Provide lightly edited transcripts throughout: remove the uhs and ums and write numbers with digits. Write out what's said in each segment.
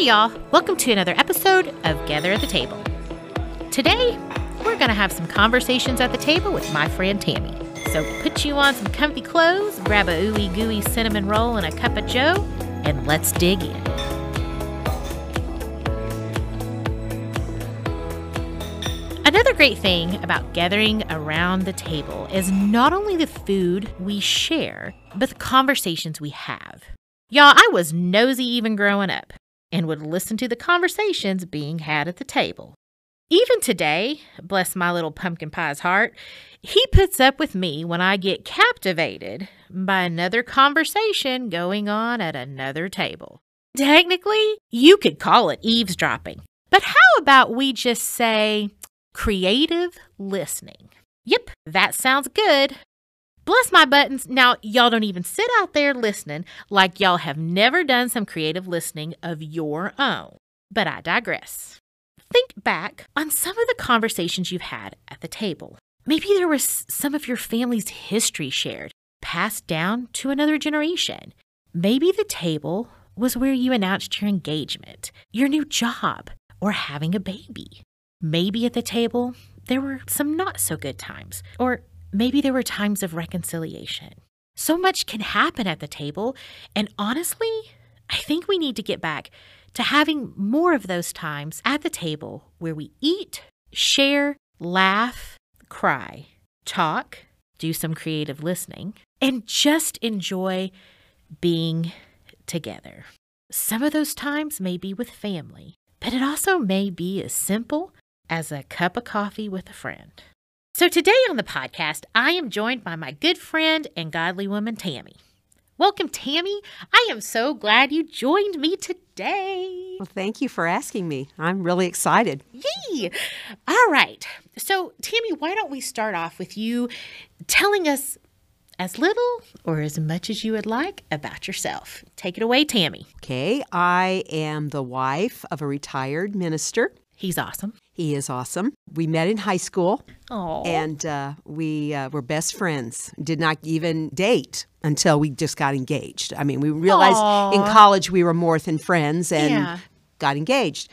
Hey y'all, welcome to another episode of Gather at the Table. Today, we're going to have some conversations at the table with my friend Tammy. So put you on some comfy clothes, grab a ooey-gooey cinnamon roll and a cup of joe, and let's dig in. Another great thing about gathering around the table is not only the food we share, but the conversations we have. Y'all, I was nosy even growing up and would listen to the conversations being had at the table. Even today, bless my little pumpkin pie's heart, he puts up with me when I get captivated by another conversation going on at another table. Technically, you could call it eavesdropping, but how about we just say creative listening? Yep, that sounds good. Bless my buttons. Now, y'all don't even sit out there listening like y'all have never done some creative listening of your own. But I digress. Think back on some of the conversations you've had at the table. Maybe there was some of your family's history shared, passed down to another generation. Maybe the table was where you announced your engagement, your new job, or having a baby. Maybe at the table, there were some not so good times, or maybe there were times of reconciliation. So much can happen at the table, and honestly, I think we need to get back to having more of those times at the table where we eat, share, laugh, cry, talk, do some creative listening, and just enjoy being together. Some of those times may be with family, but it also may be as simple as a cup of coffee with a friend. So today on the podcast, I am joined by my good friend and godly woman, Tammy. Welcome, Tammy. I am so glad you joined me today. Well, thank you for asking me. I'm really excited. Yay! All right. So, Tammy, why don't we start off with you telling us as little or as much as you would like about yourself. Take it away, Tammy. Okay. I am the wife of a retired minister. He's awesome. He is awesome. We met in high school. Aww. And we were best friends. Did not even date until we just got engaged. I mean, we realized Aww. In college we were more than friends and got engaged.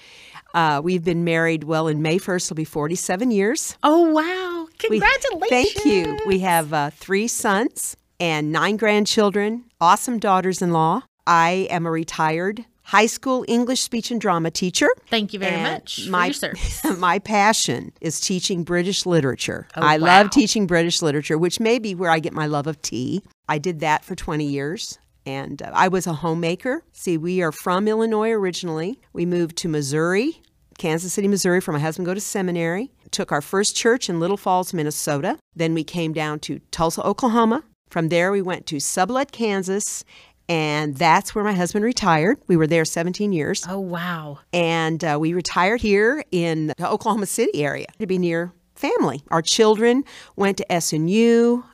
We've been married, well, in May 1st, it'll be 47 years. Oh, wow. Congratulations. Thank you. We have 3 sons and 9 grandchildren, awesome daughters-in-law. I am a retired high school English speech and drama teacher. Thank you very much for your service. My passion is teaching British literature. Oh, I love teaching British literature, which may be where I get my love of tea. I did that for 20 years, and I was a homemaker. See, we are from Illinois originally. We moved to Missouri, Kansas City, Missouri, for my husband to go to seminary. Took our first church in Little Falls, Minnesota. Then we came down to Tulsa, Oklahoma. From there, we went to Sublette, Kansas. And that's where my husband retired. We were there 17 years. Oh, wow. And we retired here in the Oklahoma City area to be near family. Our children went to SNU,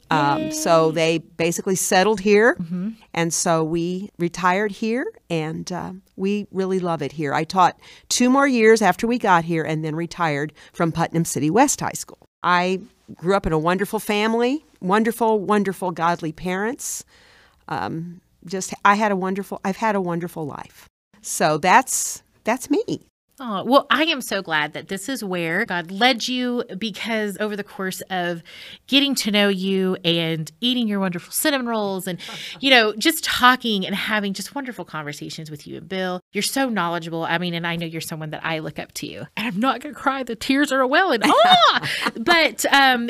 so they basically settled here. Mm-hmm. And so we retired here, and we really love it here. I taught 2 more years after we got here and then retired from Putnam City West High School. I grew up in a wonderful family, wonderful, wonderful godly parents. I've had a wonderful life. So that's me. Oh, well, I am so glad that this is where God led you, because over the course of getting to know you and eating your wonderful cinnamon rolls and, just talking and having just wonderful conversations with you and Bill, you're so knowledgeable. I mean, and I know you're someone that I look up to. And I'm not going to cry. The tears are a-welling. But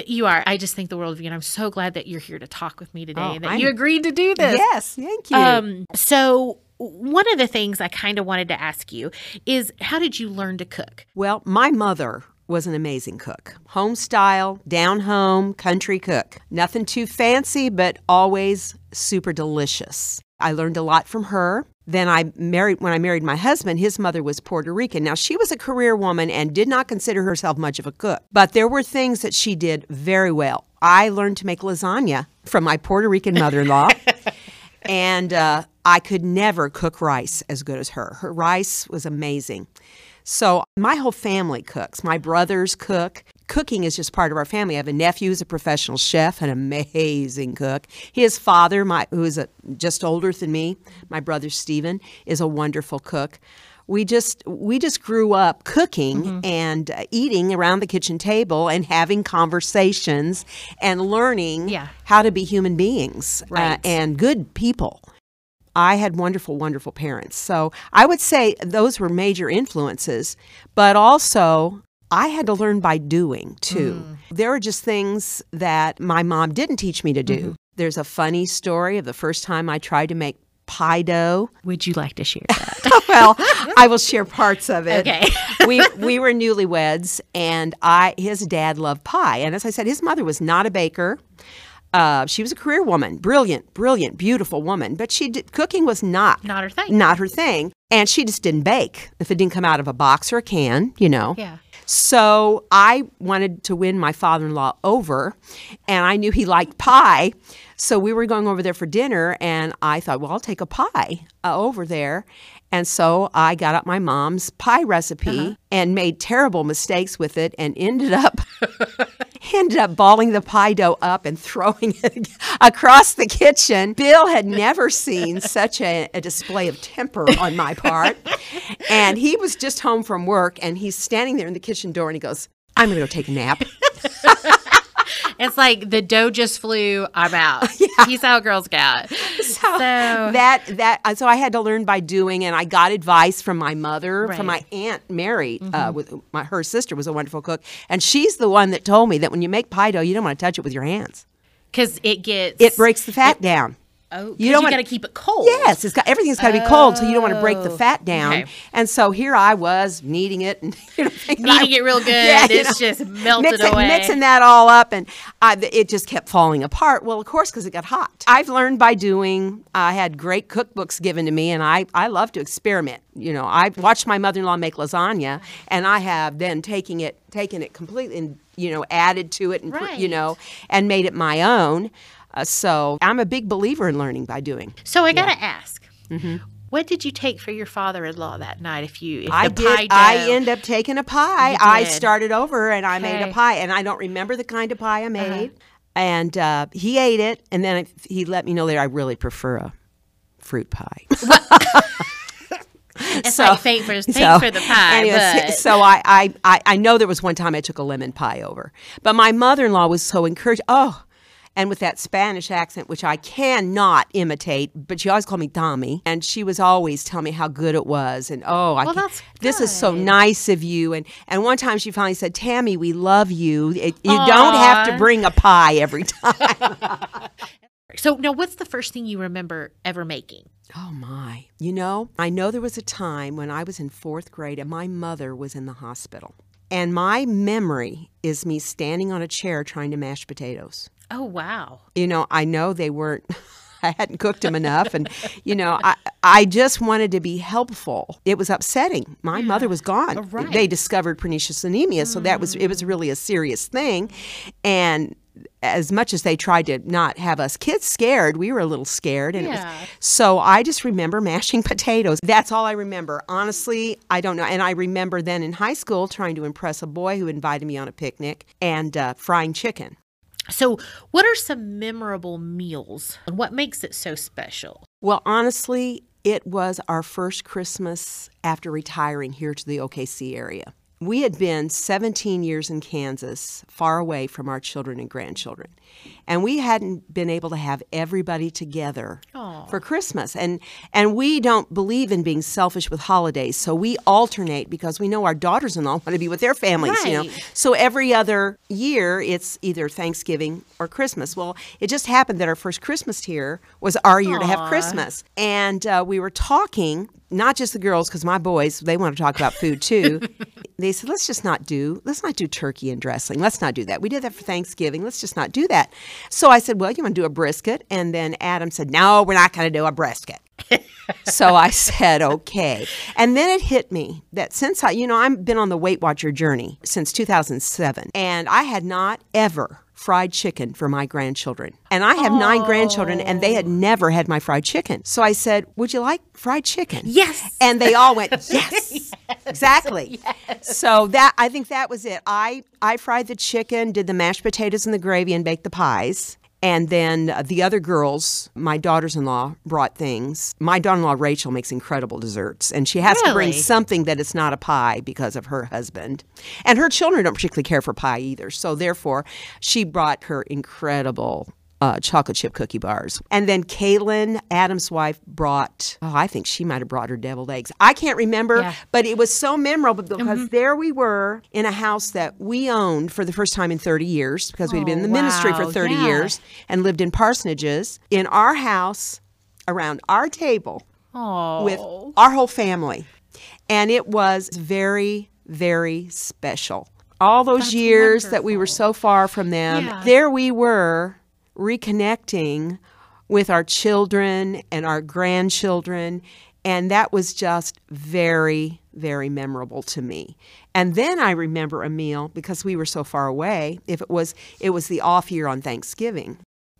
you are. I just think the world of you. And I'm so glad that you're here to talk with me today and that you agreed to do this. Yes. Thank you. One of the things I kind of wanted to ask you is, how did you learn to cook? Well, my mother was an amazing cook. Home style, down home, country cook. Nothing too fancy, but always super delicious. I learned a lot from her. Then when I married my husband, his mother was Puerto Rican. Now, she was a career woman and did not consider herself much of a cook, but there were things that she did very well. I learned to make lasagna from my Puerto Rican mother-in-law. And I could never cook rice as good as her. Her rice was amazing. So my whole family cooks. My brothers cook. Cooking is just part of our family. I have a nephew who's a professional chef, an amazing cook. His father, who is just older than me, my brother Stephen, is a wonderful cook. We just grew up cooking and eating around the kitchen table and having conversations and learning how to be human beings and good people. I had wonderful, wonderful parents. So I would say those were major influences, but also I had to learn by doing too. There are just things that my mom didn't teach me to do. There's a funny story of the first time I tried to make pie dough. Would you like to share that? Well, I will share parts of it. Okay. We were newlyweds, and his dad loved pie. And as I said, his mother was not a baker. She was a career woman, brilliant, beautiful woman. But cooking was not her thing. Not her thing. And she just didn't bake if it didn't come out of a box or a can, you know. Yeah. So I wanted to win my father-in-law over, and I knew he liked pie. So we were going over there for dinner, and I thought, well, I'll take a pie over there. And so I got up my mom's pie recipe and made terrible mistakes with it, and ended up balling the pie dough up and throwing it across the kitchen. Bill had never seen such a display of temper on my part. And he was just home from work, and he's standing there in the kitchen door, and he goes, I'm going to go take a nap. It's like the dough just flew. I'm out. Yeah. He's out, Girl Scout. So so I had to learn by doing, and I got advice from my mother, from my Aunt Mary. Her sister was a wonderful cook, and she's the one that told me that when you make pie dough, you don't want to touch it with your hands because it breaks the fat down. Oh, you got to keep it cold. Yes, everything's got to be cold, so you don't want to break the fat down. Okay. And so here I was kneading it and kneading it real good. Yeah, it's just melted away. Mixing that all up, and it just kept falling apart. Well, of course, because it got hot. I've learned by doing. I had great cookbooks given to me, and I love to experiment. You know, I watched my mother-in-law make lasagna, and I have then taken it completely and, you know, added to it and you know, and made it my own. So I'm a big believer in learning by doing. So I got to ask, what did you take for your father-in-law that night? I end up taking a pie. I started over and I made a pie, and I don't remember the kind of pie I made. And he ate it, and then he let me know that I really prefer a fruit pie. It's so, like thanks for the pie. Anyways, so I know there was one time I took a lemon pie over, but my mother-in-law was so encouraged. Oh. And with that Spanish accent, which I cannot imitate, but she always called me Tommy. And she was always telling me how good it was. And, this is so nice of you. And one time she finally said, Tammy, we love you. You don't have to bring a pie every time. So now what's the first thing you remember ever making? Oh, my. You know, I know there was a time when I was in fourth grade and my mother was in the hospital. And my memory is me standing on a chair trying to mash potatoes. Oh, wow. You know, I know they weren't, I hadn't cooked them enough. And, you know, I just wanted to be helpful. It was upsetting. My mother was gone. Right. They discovered pernicious anemia. So it was really a serious thing. And as much as they tried to not have us kids scared, we were a little scared. And so I just remember mashing potatoes. That's all I remember. Honestly, I don't know. And I remember then in high school trying to impress a boy who invited me on a picnic and frying chicken. So what are some memorable meals and what makes it so special? Well, honestly, it was our first Christmas after retiring here to the OKC area. We had been 17 years in Kansas, far away from our children and grandchildren. And we hadn't been able to have everybody together for Christmas. And we don't believe in being selfish with holidays, so we alternate because we know our daughters-in-law want to be with their families, you know. So every other year, it's either Thanksgiving or Christmas. Well, it just happened that our first Christmas here was our year to have Christmas. And we were talking, not just the girls, because my boys, they want to talk about food too. They said, let's not do turkey and dressing. Let's not do that. We did that for Thanksgiving. Let's just not do that. So I said, well, you want to do a brisket? And then Adam said, no, we're not going to do a brisket. So I said, okay. And then it hit me that since I've been on the Weight Watcher journey since 2007, and I had not ever fried chicken for my grandchildren. And I have 9 grandchildren, and they had never had my fried chicken. So I said, would you like fried chicken? Yes. And they all went, yes. Yes. Exactly. Yes. So I think that was it. I fried the chicken, did the mashed potatoes and the gravy, and baked the pies. And then the other girls, my daughters-in-law, brought things. My daughter-in-law, Rachel, makes incredible desserts. And she has to bring something that it's not a pie because of her husband. And her children don't particularly care for pie either. So therefore, she brought her incredible chocolate chip cookie bars. And then Caitlin, Adam's wife, brought, oh, I think she might have brought her deviled eggs. I can't remember, but it was so memorable because there we were in a house that we owned for the first time in 30 years because we'd been in the ministry for 30 years and lived in parsonages. In our house, around our table, with our whole family. And it was very, very special. All those years that we were so far from them, there we were, reconnecting with our children and our grandchildren, and that was just very, very memorable to me. And then I remember a meal, because we were so far away, if it was the off year on Thanksgiving.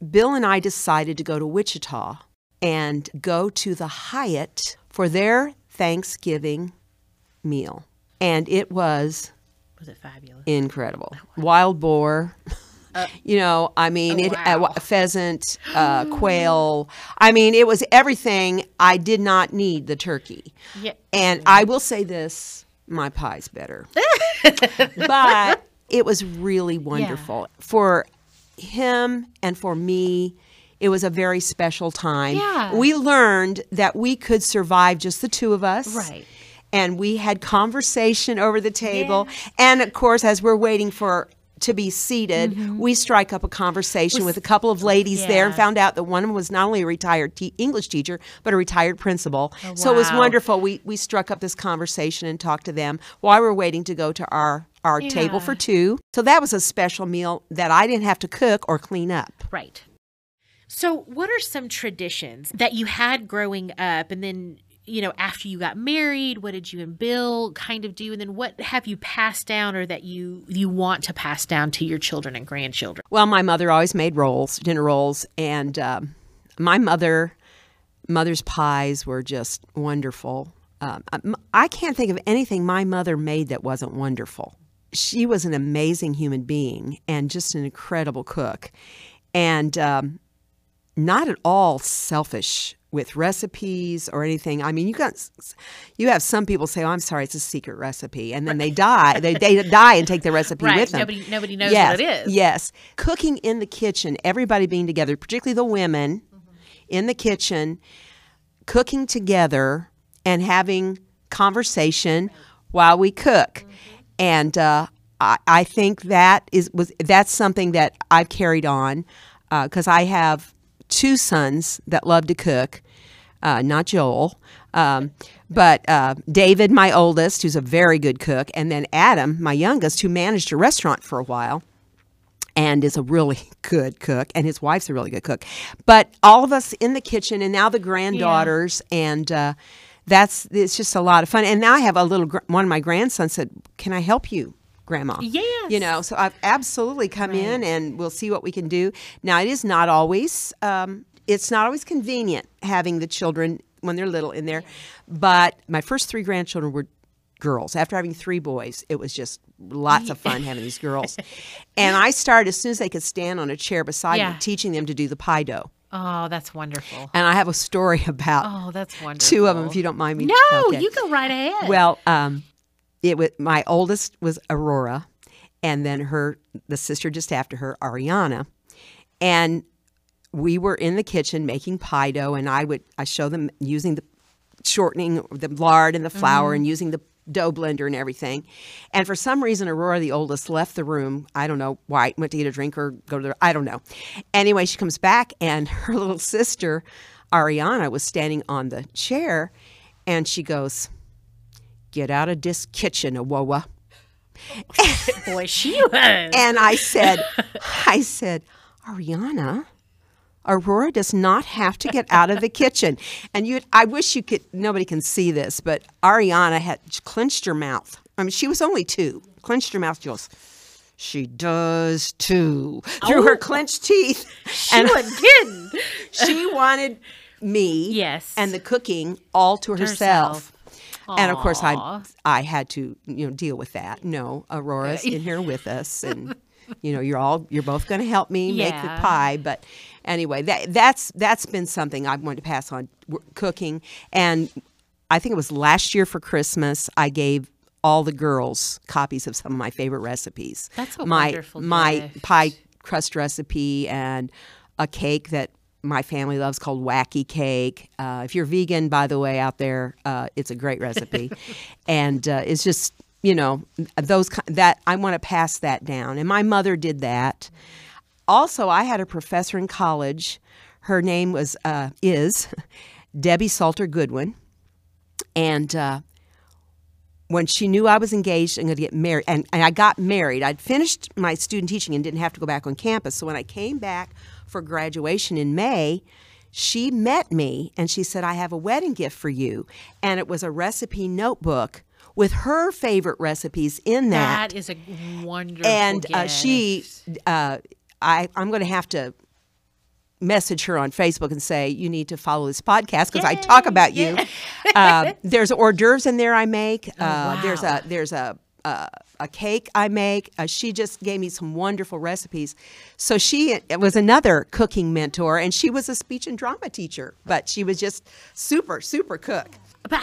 Bill and I decided to go to Wichita and go to the Hyatt for their Thanksgiving meal. And it was it fabulous? Incredible. Oh, wow. Wild boar. You know, I mean, pheasant, quail. I mean, it was everything. I did not need the turkey. Yeah. And I will say this, my pie's better. But it was really wonderful. Yeah. For him and for me, it was a very special time. Yeah. We learned that we could survive just the two of us. Right. And we had conversation over the table. Yeah. And, of course, as we're waiting for to be seated, we strike up a conversation with a couple of ladies there and found out that one of them was not only a retired English teacher, but a retired principal. Oh, wow. So it was wonderful. We struck up this conversation and talked to them while we were waiting to go to our table for two. So that was a special meal that I didn't have to cook or clean up. Right. So what are some traditions that you had growing up, and then, you know, after you got married, what did you and Bill kind of do? And then what have you passed down, or that you want to pass down to your children and grandchildren? Well, my mother always made rolls, dinner rolls. And my mother's pies were just wonderful. I can't think of anything my mother made that wasn't wonderful. She was an amazing human being and just an incredible cook. And not at all selfish with recipes or anything. I mean, you have some people say, "Oh, I'm sorry, it's a secret recipe," and then they die. They die and take the recipe with them. Nobody knows what it is. Yes, cooking in the kitchen, everybody being together, particularly the women in the kitchen, cooking together and having conversation while we cook, and I think that's something that I've carried on because I have two sons that love to cook, not Joel, but David, my oldest, who's a very good cook, and then Adam, my youngest, who managed a restaurant for a while and is a really good cook, and his wife's a really good cook. But all of us in the kitchen, and now the granddaughters, and it's just a lot of fun. And now I have one of my grandsons said, "Can I help you, Grandma?" Yes. You know, so I've absolutely come in, and we'll see what we can do. Now, it is not always, it's not always convenient having the children when they're little in there. But my first three grandchildren were girls. After having three boys, it was just lots of fun having these girls. And I started, as soon as they could stand on a chair beside me, teaching them to do the pie dough. Oh, that's wonderful. And I have a story about two of them, if you don't mind me. No, you go right ahead. Well, my oldest was Aurora, and then the sister just after her, Ariana, and we were in the kitchen making pie dough, and I show them using shortening the lard and the flour and using the dough blender and everything. And for some reason, Aurora, the oldest, left the room. I don't know why. Went to eat a drink or go to I don't know. Anyway, she comes back, and her little sister, Ariana, was standing on the chair, and she goes, "Get out of this kitchen, Awoa." Boy, she was. And I said, "Ariana, Aurora does not have to get out of the kitchen." And I wish you could, nobody can see this, but Ariana had clenched her mouth. I mean, she was only two, clenched her mouth. She goes, "She does too," through her clenched teeth. She wasn't kidding. She wanted me and the cooking all to herself. And, of course, I had to, you know, deal with that. No, Aurora's in here with us, and you know, you're both going to help me make the pie. But anyway, that's been something I wanted to pass on, cooking. And I think it was last year for Christmas, I gave all the girls copies of some of my favorite recipes. That's a wonderful gift. My pie crust recipe and a cake that my family loves called wacky cake. If you're vegan, by the way, out there, it's a great recipe. And it's just, you know, those that I want to pass that down. And my mother did that. Also, I had a professor in college. Her name was is Debbie Salter Goodwin. And when she knew I was engaged and going to get married, and I got married, I'd finished my student teaching and didn't have to go back on campus. So when I came back for graduation in May, she met me and she said, "I have a wedding gift for you." And it was a recipe notebook with her favorite recipes in that. That is a wonderful gift. And I'm going to have to message her on Facebook and say, you need to follow this podcast because I talk about you. There's hors d'oeuvres in there I make. There's a cake I make. She just gave me some wonderful recipes. So she was another cooking mentor, and she was a speech and drama teacher, but she was just super, super cook. But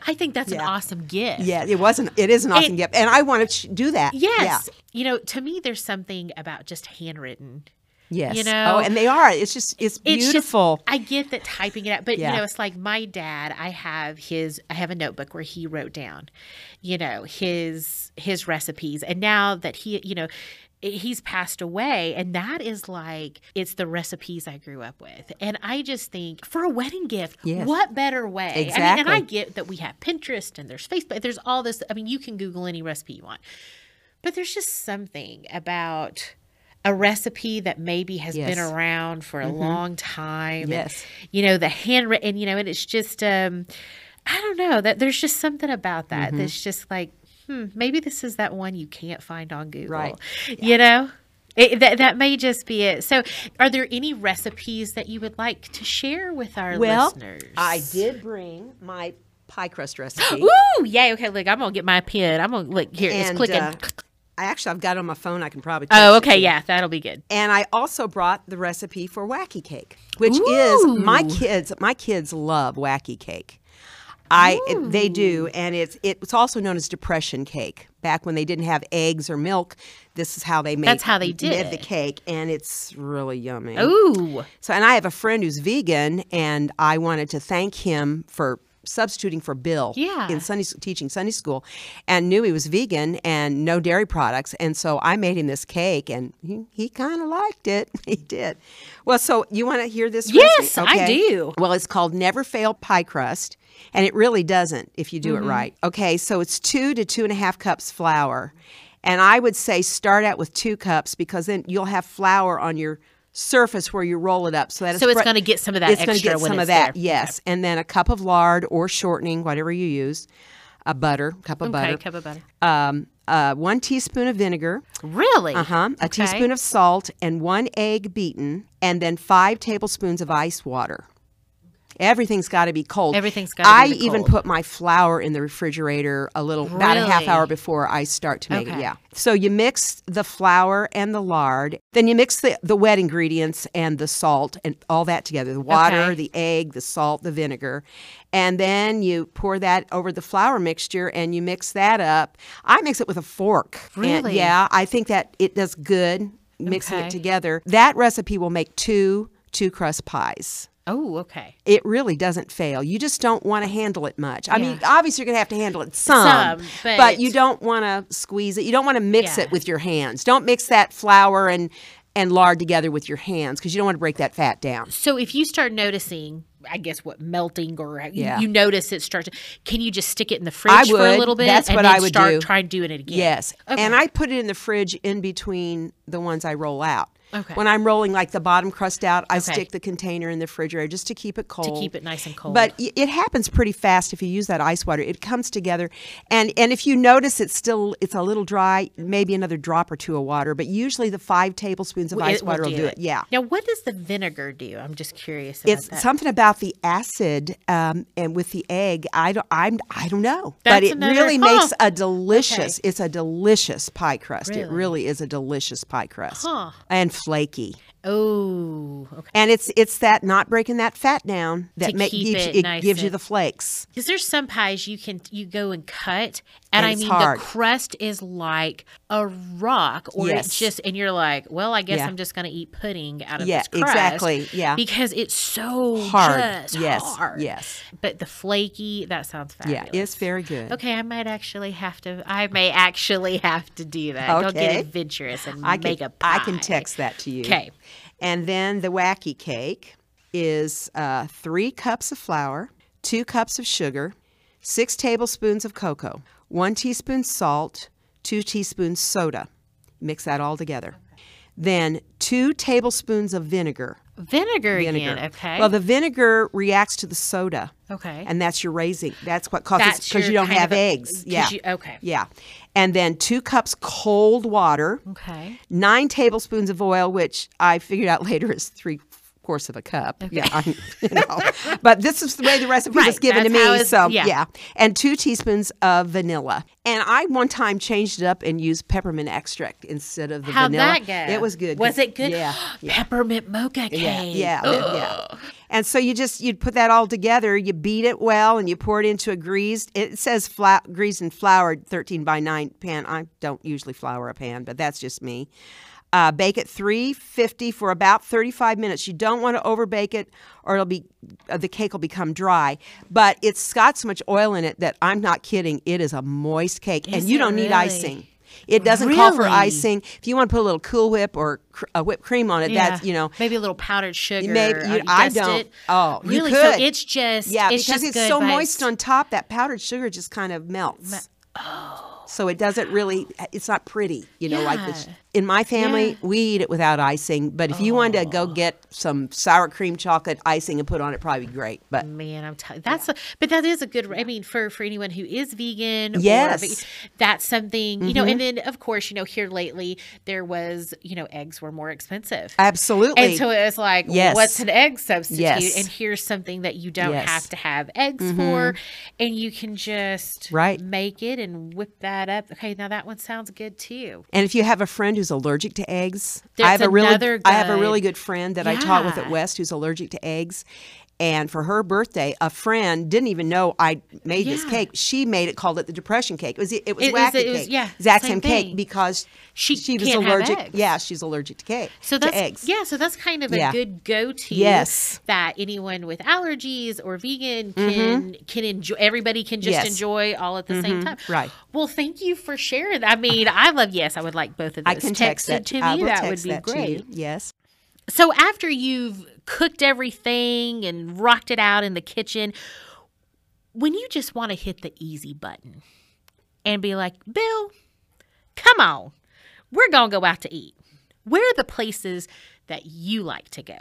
I think that's an awesome gift. Yeah, it is an awesome gift, and I want to do that. Yes, you know, to me, there's something about just handwritten. Yes, you know, and they are. It's beautiful. Just, I get that typing it out, but you know, it's like my dad. I have a notebook where he wrote down, you know, his recipes, and now that he, you know, he's passed away, and that is like, it's the recipes I grew up with. And I just think, for a wedding gift, what better way? Exactly. I mean, and I get that we have Pinterest and there's Facebook, there's all this. I mean, you can Google any recipe you want, but there's just something about a recipe that maybe has been around for a long time. Yes. And, you know, the handwritten, you know, and it's just, I don't know, that there's just something about that that's just like, maybe this is that one you can't find on Google. Right. Yeah. You know, that may just be it. So are there any recipes that you would like to share with our listeners? Well, I did bring my pie crust recipe. Ooh, yay. Okay, look, I'm going to get my pen. I'm going to look here. It's clicking. I've got it on my phone. I can probably text it. Yeah, that'll be good. And I also brought the recipe for wacky cake, which is my kids love wacky cake. They do, and it's also known as depression cake. Back when they didn't have eggs or milk, this is how they made the cake, and it's really yummy. Ooh. So, and I have a friend who's vegan, and I wanted to thank him for substituting for Bill in teaching Sunday school, and knew he was vegan and no dairy products, and so I made him this cake, and he kind of liked it. He did. Well, so you want to hear this recipe? Yes, I do. Well, it's called Never Fail Pie Crust, and it really doesn't if you do it right. Okay, so it's 2 to 2½ cups flour, and I would say start out with 2 cups, because then you'll have flour on your surface where you roll it up, so that it's going to get some of that extra. It's going to get some of that there. Yes. Okay. And then a cup of lard or shortening, whatever you use, a cup of butter, 1 teaspoon of vinegar, really, a teaspoon of salt, and 1 egg beaten, and then 5 tablespoons of ice water. Everything's got to be cold. Everything's got to be cold. I even put my flour in the refrigerator about a half hour before I start to make it. Yeah. So you mix the flour and the lard. Then you mix the wet ingredients and the salt and all that together. The water, the egg, the salt, the vinegar. And then you pour that over the flour mixture and you mix that up. I mix it with a fork. Really? And yeah. I think that it does good mixing it together. That recipe will make two crust pies. Oh, okay. It really doesn't fail. You just don't want to handle it much. I mean, obviously you're going to have to handle it some, but you don't want to squeeze it. You don't want to mix it with your hands. Don't mix that flour and lard together with your hands, because you don't want to break that fat down. So if you start noticing, I guess, melting or you notice it starts, can you just stick it in the fridge for a little bit? That's what I would do. And then start trying doing it again. Yes. Okay. And I put it in the fridge in between the ones I roll out. Okay. When I'm rolling like the bottom crust out, I stick the container in the refrigerator just to keep it cold. To keep it nice and cold. But it happens pretty fast if you use that ice water. It comes together, and if you notice it's a little dry, maybe another drop or two of water. But usually the 5 tablespoons of ice water will do it. Yeah. Now, what does the vinegar do? I'm just curious about that. It's something about the acid and with the egg. I don't know. That's makes a delicious. It's a delicious pie crust. Really? It really is a delicious pie crust. Huh. And flaky. Oh, okay. And it's that not breaking that fat down that gives you the flakes. Because there's some pies you go and cut, and I mean hard. The crust is like a rock, or it's just, and you're like, well, I guess I'm just going to eat pudding out of this crust. Yeah, exactly. Yeah, because it's so hard. Hard. Yes. But the flaky, that sounds fabulous. Yeah, it's very good. Okay, I might actually have to. I may actually have to do that. Okay. Don't get adventurous and make a pie. I can text that to you. Okay. And then the wacky cake is 3 cups of flour, 2 cups of sugar, 6 tablespoons of cocoa, 1 teaspoon salt, 2 teaspoons soda. Mix that all together. Okay. Then 2 tablespoons of vinegar. Vinegar again, okay. Well, the vinegar reacts to the soda. Okay. And that's your raising. That's what causes, because you don't have eggs. Yeah. Okay. Yeah. And then 2 cups cold water. Okay. 9 tablespoons of oil, which I figured out later is 3/4 of a cup. Okay. Yeah. But this is the way the recipe was given to me. So, yeah. And 2 teaspoons of vanilla. And I one time changed it up and used peppermint extract instead of the vanilla. How'd that go? It was good. Was it good? Yeah. Peppermint mocha cake. Yeah. And so you'd put that all together. You beat it well, and you pour it into a greased. It says greased and floured 13x9 pan. I don't usually flour a pan, but that's just me. Bake at 350 for about 35 minutes. You don't want to overbake it, or it'll be the cake will become dry. But it's got so much oil in it that I'm not kidding. It is a moist cake, and you don't need icing. It doesn't call for icing. If you want to put a little Cool Whip or a whipped cream on it, that's maybe a little powdered sugar. Maybe I don't. It. Oh, really? You could. So it's just because it's so moist on top that powdered sugar just kind of melts. So it doesn't really, it's not pretty, like this. In my family, we eat it without icing. But if you wanted to go get some sour cream chocolate icing and put on it, probably great. But man, I'm telling you, but that is a good, I mean, for anyone who is vegan. Yes. That's something, and then of course, here lately there was, eggs were more expensive. Absolutely. And so it was like, what's an egg substitute? Yes. And here's something that you don't have to have eggs for. And you can just make it and whip that up. Okay, now that one sounds good too. And if you have a friend who's allergic to eggs, I have a really good friend that I taught with at West who's allergic to eggs. And for her birthday, a friend didn't even know I made this cake. She made it, called it the Depression cake. It was wacky cake. Exact same cake because she was allergic. She's allergic to cake. So that's eggs. Yeah, so that's kind of a good go-to. Yes, that anyone with allergies or vegan can enjoy. Everybody can just enjoy all at the same time. Right. Well, thank you for sharing. I mean, I would like both of those. I can text that to you. That would be great. Yes. So after you've cooked everything and rocked it out in the kitchen, when you just want to hit the easy button and be like, Bill, come on, we're going to go out to eat. Where are the places that you like to go?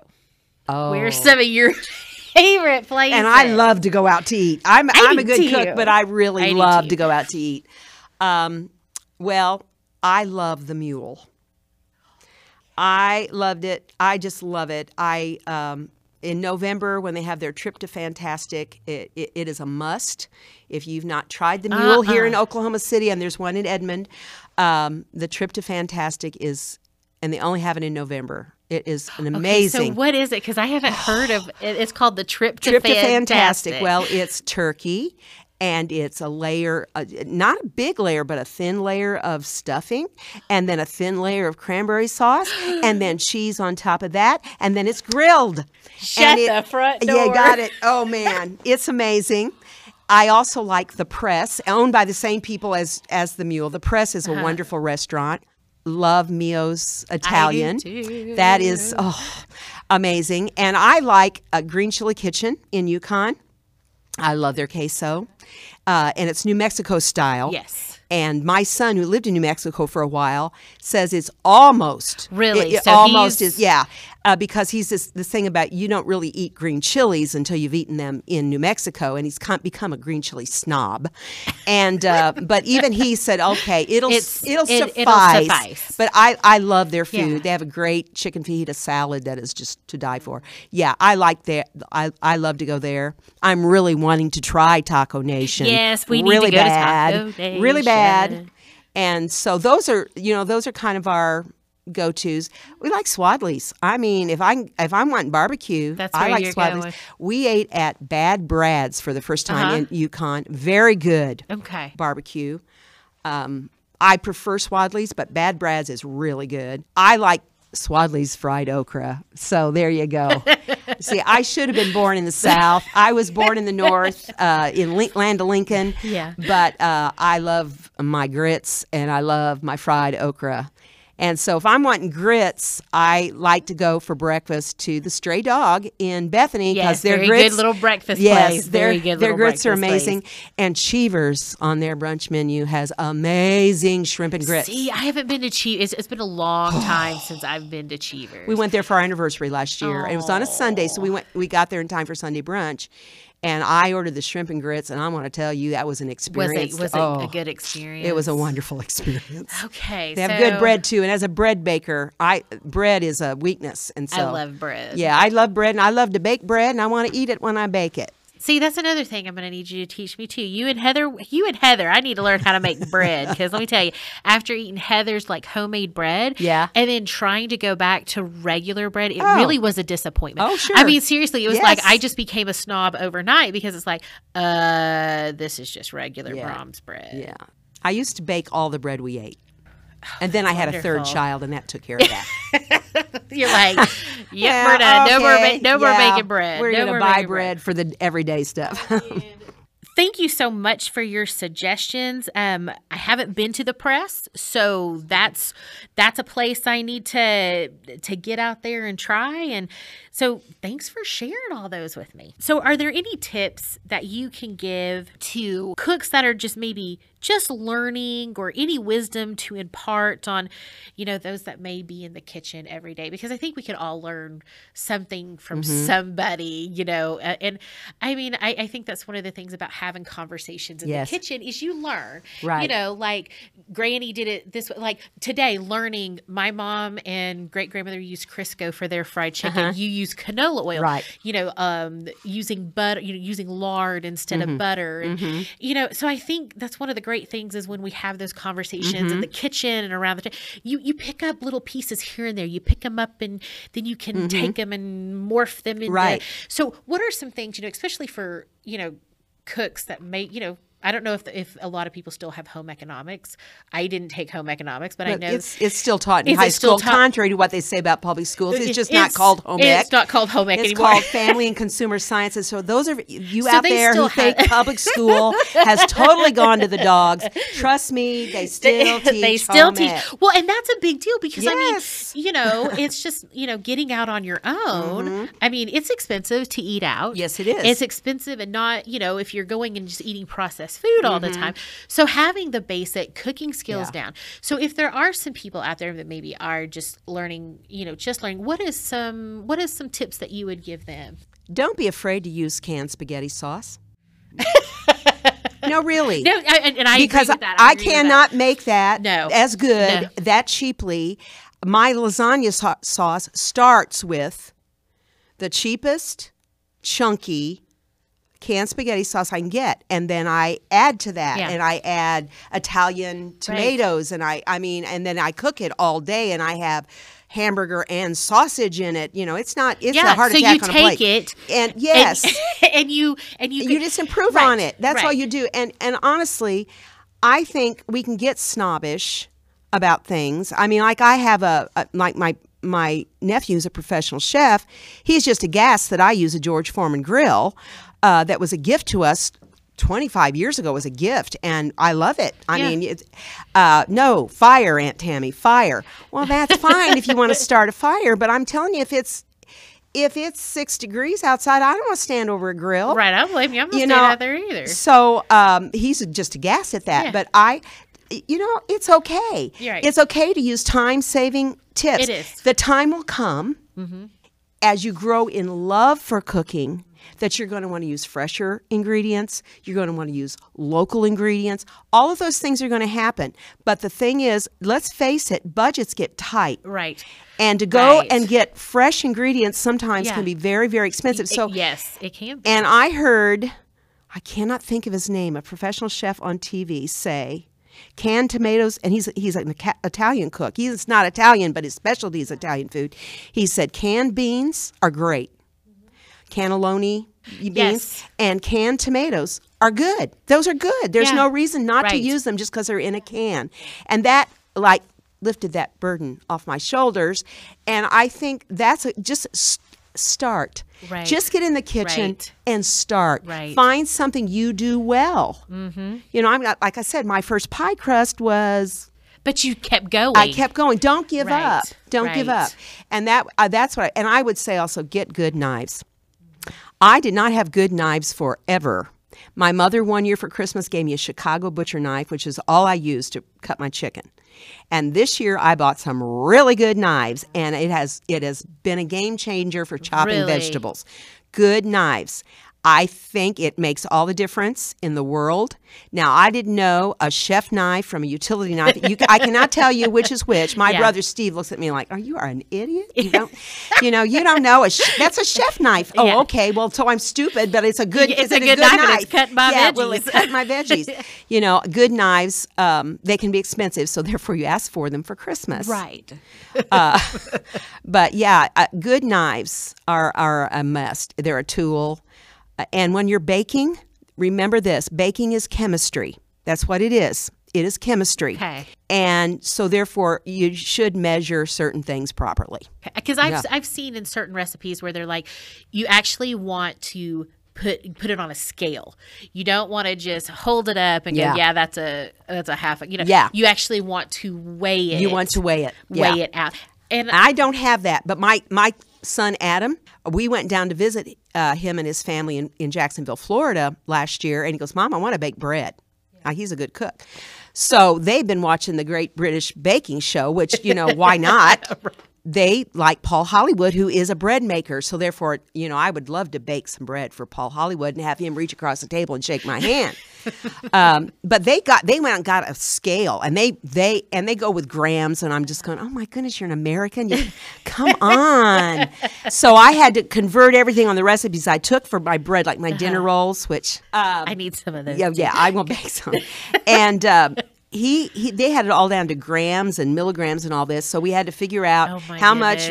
Oh. Where are some of your favorite places? And I love to go out to eat. I'm a good cook, but I really love to go out to eat. Well, I love the Mule. I loved it. I just love it. In November, when they have their trip to Fantastic, it is a must. If you've not tried the Mule here in Oklahoma City, and there's one in Edmond, the trip to Fantastic is, and they only have it in November. It is an amazing. Okay, so what is it? Because I haven't heard of it. It's called the Trip to Fantastic. Well, it's turkey. And it's a layer, not a big layer, but a thin layer of stuffing, and then a thin layer of cranberry sauce, and then cheese on top of that, and then it's grilled. The front door. Yeah, got it. Oh, man. It's amazing. I also like The Press, owned by the same people as the Mule. The Press is a wonderful restaurant. Love Mio's Italian. I do too. That is amazing. And I like Green Chili Kitchen in Yukon. I love their queso, and it's New Mexico style. Yes. And my son, who lived in New Mexico for a while, says it's almost. Really? It so almost is, yeah. Because he's this thing about you don't really eat green chilies until you've eaten them in New Mexico, and he's become a green chili snob. And but even he said, okay, it'll suffice. But I love their food. Yeah. They have a great chicken fajita salad that is just to die for. Yeah, I like that. I love to go there. I'm really wanting to try Taco Nation. Yes, we really need to go to Taco Nation. Really bad. And so those are kind of our go-tos. We like Swadley's. I mean, if I'm wanting barbecue, I like Swadley's. Going. We ate at Bad Brad's for the first time in Yukon. Very good. Okay. Barbecue. I prefer Swadley's, but Bad Brad's is really good. I like Swadley's fried okra. So there you go. See, I should have been born in the South. I was born in the North, in land of Lincoln. Yeah. But I love my grits and I love my fried okra. And so if I'm wanting grits, I like to go for breakfast to the Stray Dog in Bethany because their grits. Very good little breakfast place. Their grits are amazing. And Cheever's on their brunch menu has amazing shrimp and grits. See, I haven't been to Cheever's. It's been a long time since I've been to Cheever's. We went there for our anniversary last year. And it was on a Sunday, so we got there in time for Sunday brunch. And I ordered the shrimp and grits, and I want to tell you that was an experience. Was it a good experience? It was a wonderful experience. Okay. They have good bread, too. And as a bread baker, bread is a weakness. And so I love bread. Yeah, I love bread, and I love to bake bread, and I want to eat it when I bake it. See, that's another thing I'm going to need you to teach me, too. You and Heather, I need to learn how to make bread. Because let me tell you, after eating Heather's, homemade bread and then trying to go back to regular bread, it really was a disappointment. Oh, sure. I mean, seriously, it was I just became a snob overnight because it's this is just regular Brahms bread. Yeah. I used to bake all the bread we ate. And then I had a third child, and that took care of that. You're like, we're done. Okay. No more baking bread. We're going to buy bread for the everyday stuff. Thank you so much for your suggestions. I haven't been to the Press, so that's a place I need to get out there and try. And so thanks for sharing all those with me. So are there any tips that you can give to cooks that are just maybe just learning, or any wisdom to impart on, those that may be in the kitchen every day? Because I think we can all learn something from somebody, and I mean, I think that's one of the things about having conversations in the kitchen is you learn, right? Granny did it this way. Today, learning my mom and great-grandmother used Crisco for their fried chicken. You use canola oil, right? Using butter, using lard instead of butter. And, so I think that's one of the great things is when we have those conversations in the kitchen and around the table, you pick up little pieces here and there. You pick them up and then you can take them and morph them into. Right. So what are some things, especially for, cooks that may, I don't know if a lot of people still have home economics. I didn't take home economics, but I know it's still taught in high school. Contrary to what they say about public schools, it's just not called home ec. It's not called home ec anymore. It's called family and consumer sciences. So those are you out there who think public school has totally gone to the dogs. Trust me, they still teach. They still teach. Well, and that's a big deal because I mean, it's just getting out on your own. I mean, it's expensive to eat out. Yes, it is. It's expensive, and not if you're going and just eating processed food all the time. So having the basic cooking skills down. So if there are some people out there that maybe are just learning, what is some tips that you would give them? Don't be afraid to use canned spaghetti sauce. No, really. No, and I because agree with that. I cannot that. Make that as good that cheaply. My lasagna sauce starts with the cheapest, chunky canned spaghetti sauce I can get, and then I add to that, and I add Italian tomatoes, and and then I cook it all day, and I have hamburger and sausage in it. It's not. It's a heart attack on a plate. So you take it, and you just improve on it. That's all you do. And honestly, I think we can get snobbish about things. I mean, I have my nephew's a professional chef. He's just aghast that I use a George Foreman grill. That was a gift to us 25 years ago was a gift, and I love it. I mean, it's, no, fire, Aunt Tammy, fire. Well, that's fine if you want to start a fire, but I'm telling you, if it's 6 degrees outside, I don't want to stand over a grill. Right, I don't blame you. I'm not standing out there either. So he's just aghast at that, but I you know, it's okay. Right. It's okay to use time-saving tips. It is. The time will come as you grow in love for cooking that you're going to want to use fresher ingredients. You're going to want to use local ingredients. All of those things are going to happen. But the thing is, let's face it, budgets get tight. Right. And to go and get fresh ingredients sometimes can be very, very expensive. So yes, it can be. And I heard, I cannot think of his name, a professional chef on TV say, canned tomatoes, and he's an Italian cook. He's not Italian, but his specialty is Italian food. He said canned beans are great. Cannelloni beans and canned tomatoes are good. Those are good. There's no reason not to use them just because they're in a can. And that, like, lifted that burden off my shoulders. And I think that's just start. Right. Just get in the kitchen and start. Right. Find something you do well. Mm-hmm. You know, I'm not, like I said, my first pie crust was... But you kept going. I kept going. Don't give up. Don't give up. And that's what I... And I would say also, get good knives. I did not have good knives forever. My mother one year for Christmas gave me a Chicago butcher knife, which is all I used to cut my chicken. And this year I bought some really good knives, and it has been a game changer for chopping vegetables. Good knives. I think it makes all the difference in the world. Now, I didn't know a chef knife from a utility knife. I cannot tell you which is which. My brother Steve looks at me like, "Oh, you are an idiot. You don't, you don't know that's a chef knife." Oh, okay. Well, so I'm stupid, but it's a good. It's a good knife. And it's cut my veggies. Well, it's cut my veggies. You know, good knives. They can be expensive, so therefore you ask for them for Christmas. Right. But yeah, good knives are a must. They're a tool. And when you're baking, remember this, baking is chemistry. That's what it is. It is chemistry. Okay. And so therefore you should measure certain things properly. Because I've seen in certain recipes where they're like, you actually want to put it on a scale. You don't want to just hold it up and go, that's a half. You know, you actually want to weigh it. You want to weigh it. Weigh it out. And I don't have that, but my son Adam, we went down to visit him and his family in Jacksonville, Florida last year, and he goes, "Mom, I want to bake bread." Now, he's a good cook. So they've been watching the Great British Baking Show, which, you know, why not? They like Paul Hollywood, who is a bread maker. So therefore, you know, I would love to bake some bread for Paul Hollywood and have him reach across the table and shake my hand. But they went and got a scale, and they go with grams, and I'm just going, "Oh my goodness, you're an American. Come on." So I had to convert everything on the recipes I took for my bread, like my dinner rolls, which I need some of those. Yeah, I will bake some. And they had it all down to grams and milligrams and all this, so we had to figure out how much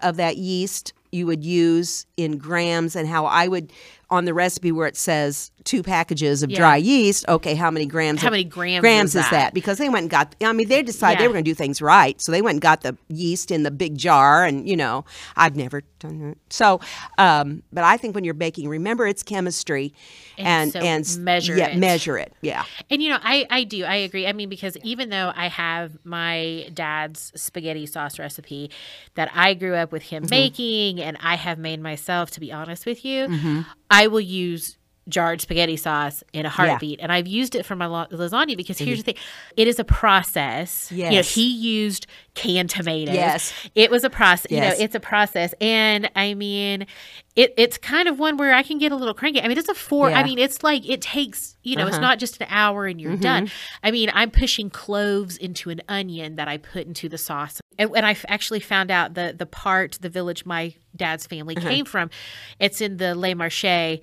of that yeast you would use in grams, and how I would, on the recipe where it says 2 packages of dry yeast, okay, how many grams is that? Because they went and got, I mean, they decided they were going to do things right, so they went and got the yeast in the big jar, and, you know, I've never done that. So, but I think when you're baking, remember it's chemistry, and measure it. Yeah. And, you know, I agree. I mean, because even though I have my dad's spaghetti sauce recipe that I grew up with him making, and I have made myself, to be honest with you, I will use jarred spaghetti sauce in a heartbeat. And I've used it for my lasagna, because here's the thing. It is a process. Yes. You know, he used canned tomatoes. Yes. It was a process. Yes. You know, it's a process. And I mean, it's kind of one where I can get a little cranky. I mean, it's I mean, it's like, it takes, you know, it's not just an hour and you're done. I mean, I'm pushing cloves into an onion that I put into the sauce. And I actually found out the village my dad's family came from. It's in the Le Marche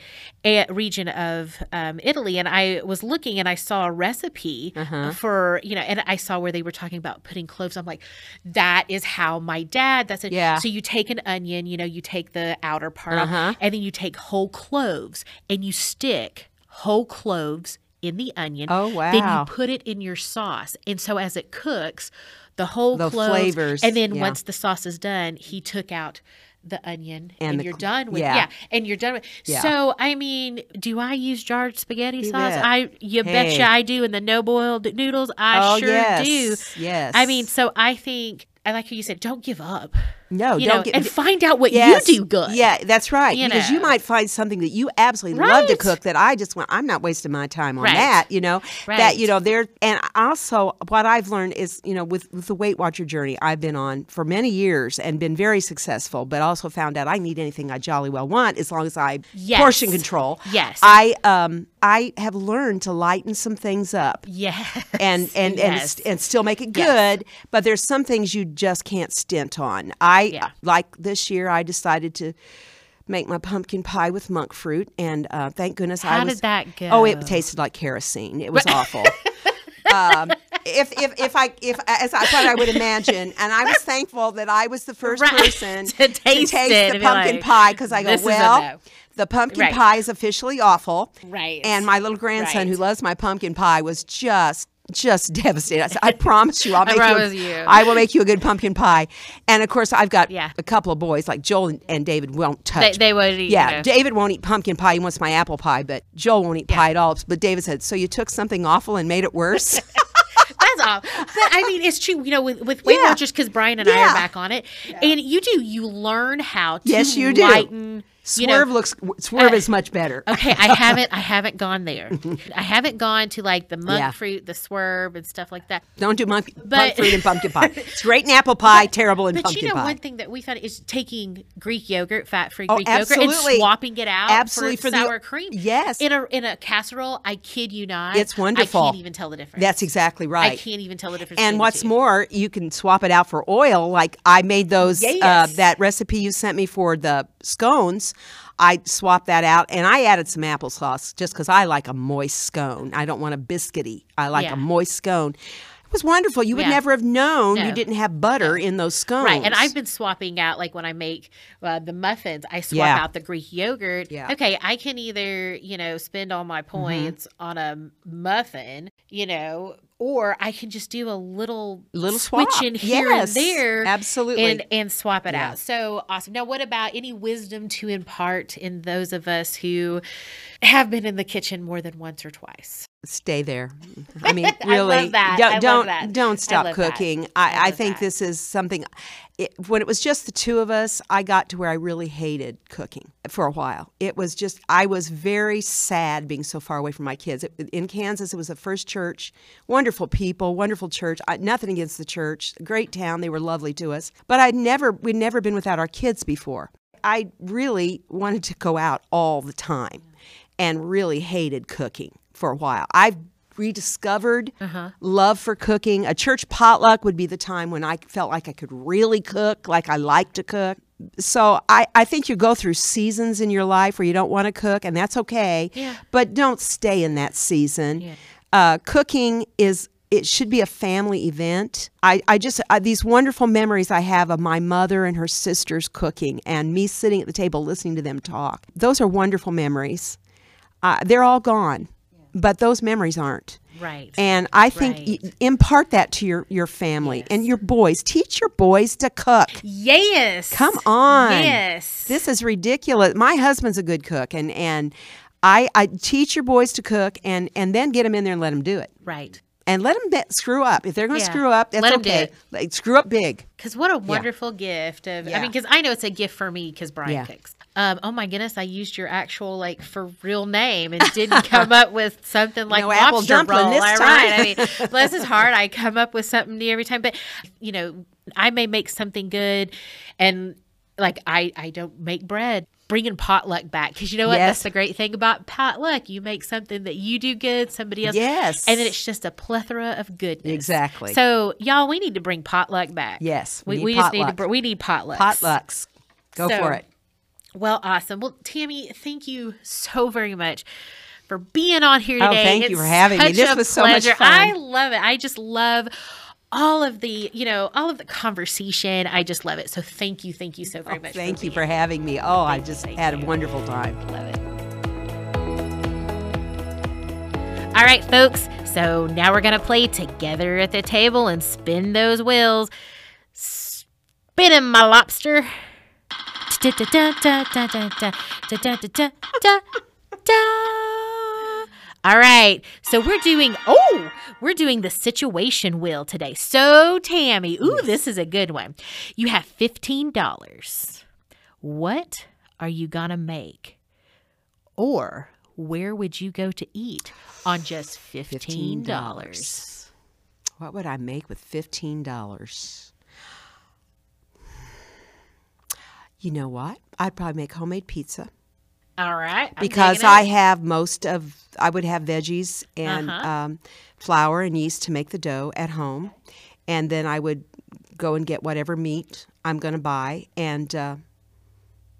region of Italy. And I was looking, and I saw a recipe for, you know, and I saw where they were talking about putting cloves. I'm like, that is how my dad, that's it. Yeah. So you take an onion, you know, you take the outer part off, and then you take whole cloves, and you stick whole cloves in the onion. Oh, wow. Then you put it in your sauce. And so as it cooks, the cloves, flavors, and then once the sauce is done, he took out the onion, and you're done with and you're done with. Yeah. So I mean, do I use jarred spaghetti sauce? Betcha I do. And the no-boiled noodles, I do. Yes. I mean, so I think, I like how you said, don't give up. No, you don't know, get and find out what you do good. Yeah, that's right. Because you might find something that you absolutely love to cook that I just went, I'm not wasting my time on that, you know. Right. That, you know, there, and also what I've learned is, you know, with the Weight Watcher journey I've been on for many years and been very successful, but also found out I need anything I jolly well want as long as I portion control. Yes. I have learned to lighten some things up. Yes. And still make it good, but there's some things you just can't stint on. Like this year, I decided to make my pumpkin pie with monk fruit, and thank goodness How did that go? Oh, it tasted like kerosene. It was awful. As I would imagine, and I was thankful that I was the first person to taste the pumpkin pie, because I go, well, the pumpkin pie is officially awful, and my little grandson who loves my pumpkin pie was just devastated. I said, I promise you, I will make you a good pumpkin pie. And of course, I've got a couple of boys, like Joel and David won't touch. They won't eat. Yeah, David won't eat pumpkin pie. He wants my apple pie, but Joel won't eat pie at all. But David said, "So you took something awful and made it worse." That's all. But I mean, it's true. You know, with Weight Watchers, because Brian and I are back on it, and you learn how to lighten. Swerve is much better. Okay, I haven't gone there. I haven't gone to like the monk fruit, the swerve, and stuff like that. Don't do monk fruit and pumpkin pie. It's great in apple pie, terrible in pumpkin pie. But one thing that we found is taking Greek yogurt, fat-free Greek yogurt, and swapping it out for sour cream. Yes, in a casserole. I kid you not, it's wonderful. I can't even tell the difference. That's exactly right. I can't even tell the difference. And what's more, you can swap it out for oil. Like I made those that recipe you sent me for the scones. I swapped that out, and I added some applesauce just because I like a moist scone. I don't want a biscuity. I like a moist scone. It was wonderful. You would never have known you didn't have butter in those scones. Right, and I've been swapping out, like when I make the muffins, I swap out the Greek yogurt. Yeah. Okay, I can either, you know, spend all my points on a muffin, you know, or I can just do a little switch swap in here and there, absolutely, and swap it out. So awesome! Now, what about any wisdom to impart in those of us who have been in the kitchen more than once or twice? Stay there. I mean, really, I love that. Don't stop cooking. That. I think this is something. When it was just the two of us, I got to where I really hated cooking for a while. It was just, I was very sad being so far away from my kids. In Kansas, it was the first church. Wonderful people, wonderful church. Nothing against the church. Great town. They were lovely to us. But we'd never been without our kids before. I really wanted to go out all the time and really hated cooking for a while. I've rediscovered love for cooking. A church potluck would be the time when I felt like I could really cook, like I like to cook. So I think you go through seasons in your life where you don't want to cook, and that's okay. Yeah. But don't stay in that season. Yeah. Cooking it should be a family event. I these wonderful memories I have of my mother and her sisters cooking and me sitting at the table listening to them talk. Those are wonderful memories. They're all gone. But those memories aren't. Right. And I think impart that to your family and your boys. Teach your boys to cook. Yes. Come on. Yes. This is ridiculous. My husband's a good cook. And I teach your boys to cook and then get them in there and let them do it. Right. And let them screw up. If they're going to screw up, that's okay. Like, screw up big. Because what a wonderful gift. I mean, because I know it's a gift for me because Brian cooks. Oh, my goodness, I used your actual, like, for real name and didn't come up with something like apple dumpling roll. This time. I mean, this is hard. I come up with something new every time. But, you know, I may make something good and, like, I don't make bread. Bringing potluck back, because you know what? That's the great thing about potluck. You make something that you do good, somebody else. Yes. And then it's just a plethora of goodness. Exactly. So, y'all, we need to bring potluck back. Yes. We just need to, we need potlucks. Potlucks. Go for it. Well, awesome. Well, Tammy, thank you so very much for being on here today. Oh, thank you for having me. This was so much fun. I love it. I just love all of the conversation. I just love it. So thank you so very much. Thank you for having me. Oh, I just had a wonderful time. Love it. All right, folks. So now we're going to play Together at the Table and spin those wheels. Spinning my lobster. Da da da da da da da da da da da. All right, so we're doing the situation wheel today. So Tammy, ooh, this is a good one. You have $15. What are you gonna make? Or where would you go to eat on just $15? What would I make with $15? You know what? I'd probably make homemade pizza. All right. Because I have I would have veggies and flour and yeast to make the dough at home. And then I would go and get whatever meat I'm going to buy and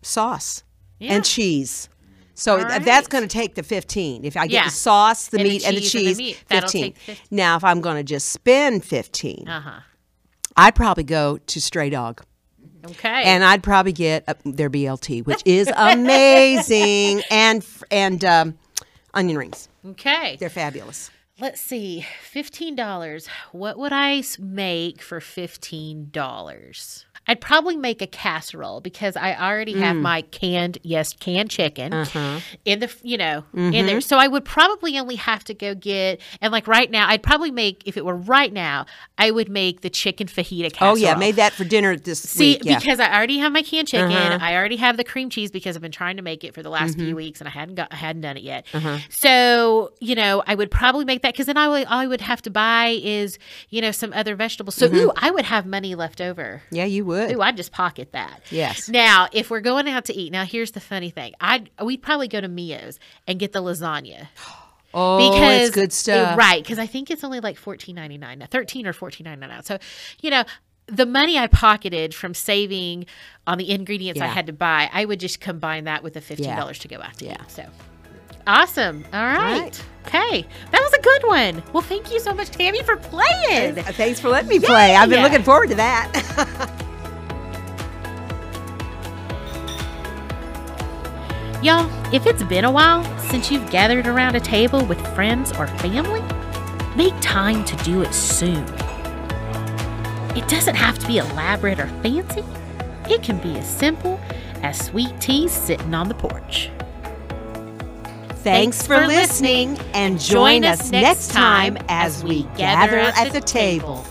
sauce and cheese. So that's going to take the 15. If I get the sauce, the meat, and the cheese, that'll take 15. Now, if I'm going to just spend 15, I'd probably go to Stray Dog. Okay. And I'd probably get their BLT, which is amazing, and onion rings. Okay. They're fabulous. Let's see, $15. What would I make for $15? I'd probably make a casserole because I already have my canned chicken in the, in there. So I would probably only have to go get, and like right now, I'd probably make, if it were right now, I would make the chicken fajita casserole. Oh yeah, made that for dinner this week. Yeah. Because I already have my canned chicken. I already have the cream cheese because I've been trying to make it for the last few weeks and I hadn't done it yet. So, I would probably make that because then all I would have to buy is, some other vegetables. So, ooh, I would have money left over. Yeah, you would. Ooh, I'd just pocket that. Yes. Now, if we're going out to eat, now here's the funny thing. We'd probably go to Mio's and get the lasagna. Oh, because it's good stuff. Right, because I think it's only like $14.99 now, $13 or $14.99 now. So, the money I pocketed from saving on the ingredients I had to buy, I would just combine that with the $15 to go out to eat. So, awesome. All right. Okay. That was a good one. Well, thank you so much, Tammy, for playing. Thanks for letting me play. I've been looking forward to that. Y'all, if it's been a while since you've gathered around a table with friends or family, make time to do it soon. It doesn't have to be elaborate or fancy. It can be as simple as sweet tea sitting on the porch. Thanks for listening, and join us next time as we gather at the table.